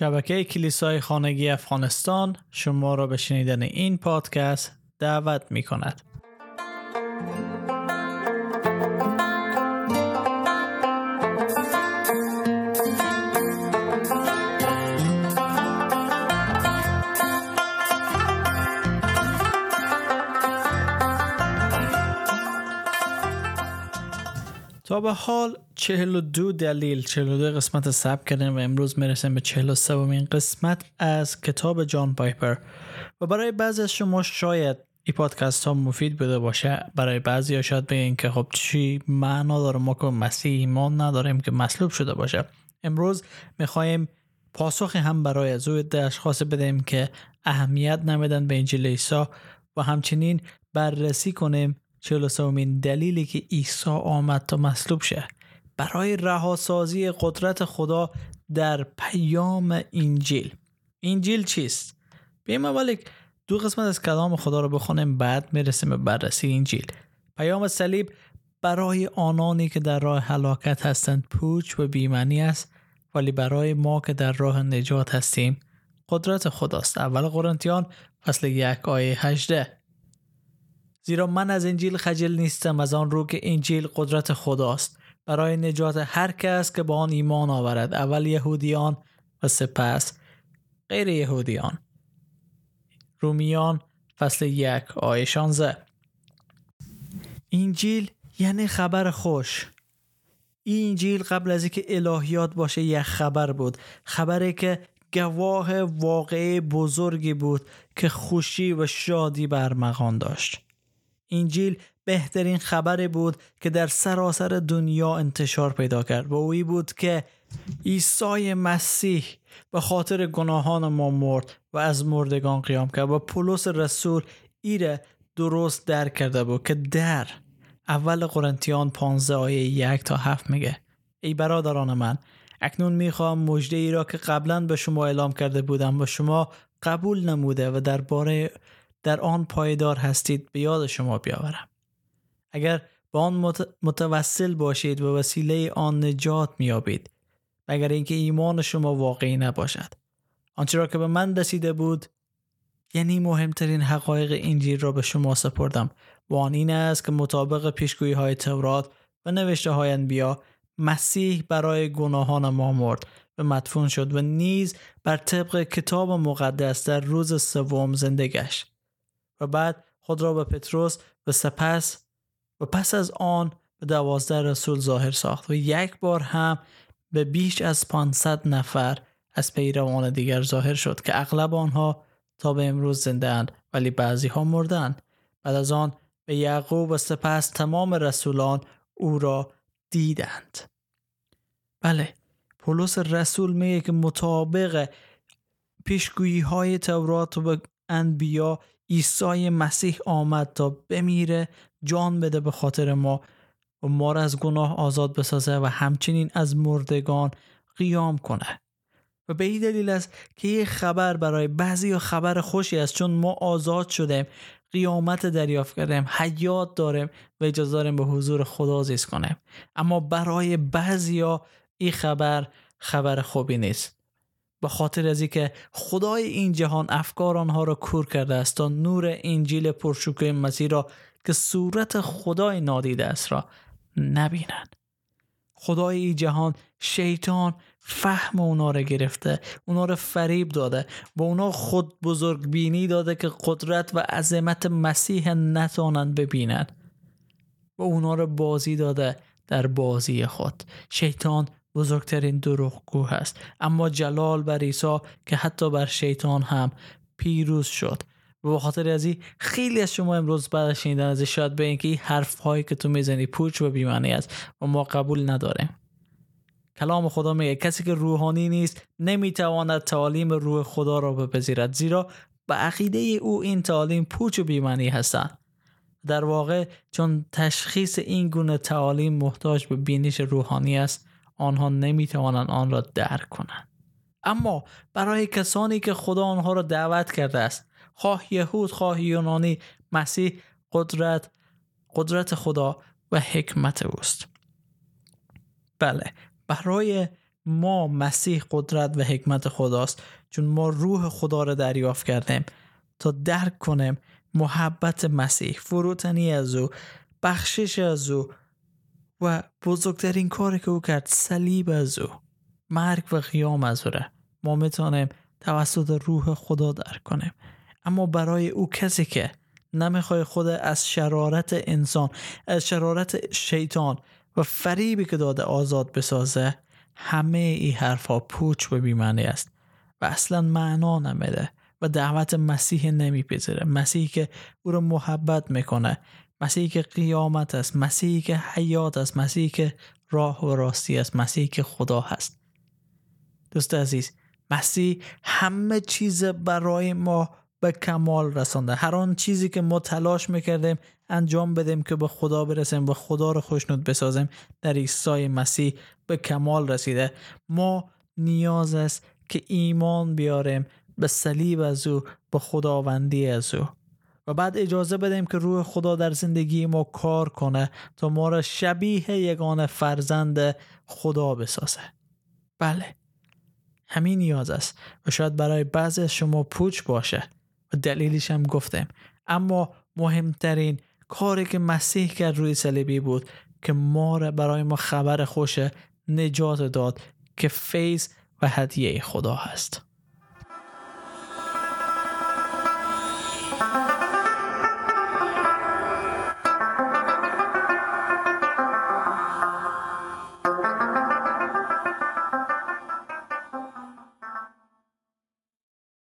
شبکه کلیسای خانگی افغانستان شما را به شنیدن این پادکست دعوت می کند. تا به حال 42 دلیل 42 قسمت ثبت کردیم و امروز میرسیم به 43مین قسمت از کتاب جان پایپر. و برای بعضی از شما شاید این پادکست ها مفید بوده باشه، برای بعضی ها شاید بگین که خب چی معنا داره، ما که مسیح ایمان نداریم که مصلوب شده باشه. امروز میخوایم پاسخی هم برای از او اشخاص بدیم که اهمیت نمیدن به انجیل عیسی و همچنین بررسی کنیم 43مین دلیلی که عیسی آمد تا مصلوب شه برای رهاسازی قدرت خدا در پیام انجیل. انجیل چیست؟ بیایم اول 2 قسمت از کلام خدا رو بخونیم، بعد میرسیم به بررسی انجیل. پیام صلیب برای آنانی که در راه هلاکت هستند پوچ و بی‌معنی است، ولی برای ما که در راه نجات هستیم قدرت خداست. اول قرنتیان فصل 1 آیه 18. زیرا من از انجیل خجل نیستم، از آن رو که انجیل قدرت خداست برای نجات هر کس که با آن ایمان آورد، اول یهودیان و سپس غیر یهودیان. رومیان فصل 1 آیه 16. انجیل یعنی خبر خوش. این انجیل قبل از اینکه الهیات باشه یک خبر بود، خبری که گواه واقعی بزرگی بود که خوشی و شادی برمغان داشت. انجیل بهترین خبری بود که در سراسر دنیا انتشار پیدا کرد و اویی بود که عیسی مسیح به خاطر گناهان ما مرد و از مردگان قیام کرد و پولس رسول ایره درست درک کرده بود که در اول قرنتیان 15 آیه 1 تا 7 میگه ای برادران من، اکنون میخوام مژده ای را که قبلا به شما اعلام کرده بودم و شما قبول نموده و در آن پایدار هستید به یاد شما بیاورم. اگر به آن متوسل باشید و وسیله آن نجات میابید، مگر اینکه ایمان شما واقعی نباشد. آنچه را که به من رسیده بود، یعنی مهمترین حقایق انجیل را به شما سپردم و آن این است که مطابق پیشگویی های تورات و نوشته های انبیا مسیح برای گناهان ما مرد و مدفون شد و نیز بر طبق کتاب مقدس در روز سوم زنده گشت و بعد خود را به پتروس و پس از آن به 12 رسول ظاهر ساخت و یک بار هم به بیش از 500 نفر از پیروان دیگر ظاهر شد که اغلب آنها تا به امروز زنده اند ولی بعضی ها مردند. بعد از آن به یعقوب و سپس تمام رسولان او را دیدند. بله، پولس رسول میگه که مطابق پیشگویی های تورات و انبیا عیسی مسیح آمد تا بمیره، جان بده به خاطر ما و ما را از گناه آزاد بسازه و همچنین از مردگان قیام کنه. و به این دلیل است که یه خبر برای بعضی خبر خوشی است، چون ما آزاد شدیم، قیامت دریافت کردیم، حیات داریم و اجازه داریم به حضور خدا زیست کنیم. اما برای بعضی این خبر خوبی نیست، به خاطر از اینکه خدای این جهان افکار آنها را کور کرده است تا نور انجیل پرشکوه مسیح را که صورت خدای نادیده است را نبینند. خدای این جهان، شیطان، فهم اونا را گرفته، اونا را فریب داده، با اونا خود بزرگ بینی داده که قدرت و عظمت مسیح نتوانند ببینند و اونا را بازی داده در بازی خود. شیطان بزرگترین دروغگو است، اما جلال بر عیسی که حتی بر شیطان هم پیروز شد. و به خاطر از این خیلی از شما امروز بعد شنیدن از شاید به اینکه این حرف هایی که تو میزنی پوچ و بی‌معنی است و ما قبول نداریم. کلام خدا میگه کسی که روحانی نیست نمیتواند تعالیم روح خدا را بپذیرد، زیرا به عقیده او این تعالیم پوچ و بی‌معنی هستند. در واقع چون تشخیص این گونه تعالیم محتاج به بینش روحانی است، آنها نمیتوانند آن را درک کنند. اما برای کسانی که خدا آنها را دعوت کرده است، خواه یهود خواه یونانی، مسیح قدرت خدا و حکمت اوست. بله، برای ما مسیح قدرت و حکمت خداست، چون ما روح خدا را دریافت کردیم تا درک کنیم محبت مسیح، فروتنی از او، بخشش از او و بزرگترین کاری که او کرد، صلیب از او، مرگ و قیام از او را ما میتونیم توسط روح خدا درک کنیم. اما برای او کسی که نمیخواد خود از شرارت انسان، از شرارت شیطان و فریبی که داده آزاد بسازه، همه این حرفا پوچ و بی‌معنی است و اصلا معنا نمیده و دعوت مسیح نمیپذیره. مسیحی که او رو محبت میکنه، مسیحی که قیامت است، مسیحی که حیات است، مسیحی که راه و راستی است، مسیحی که خدا هست. دوست عزیز، مسیح همه چیز برای ما به کمال رسانده. هر آن چیزی که ما تلاش میکردیم انجام بدیم که به خدا برسیم و خدا رو خوشنود بسازیم، در عیسی مسیح به کمال رسیده. ما نیاز است که ایمان بیاریم به صلیب از او، به خداوندی از او، و بعد اجازه بدیم که روح خدا در زندگی ما کار کنه تا ما را شبیه یگانه فرزند خدا بسازه. بله، همین نیاز است و شاید برای بعضی از شما پوچ باشه و دلیلش هم گفتم. اما مهمترین کاری که مسیح کرد روی صلیبی بود که ما را برای ما خبر خوش نجات داد که فیض و هدیه خدا هست.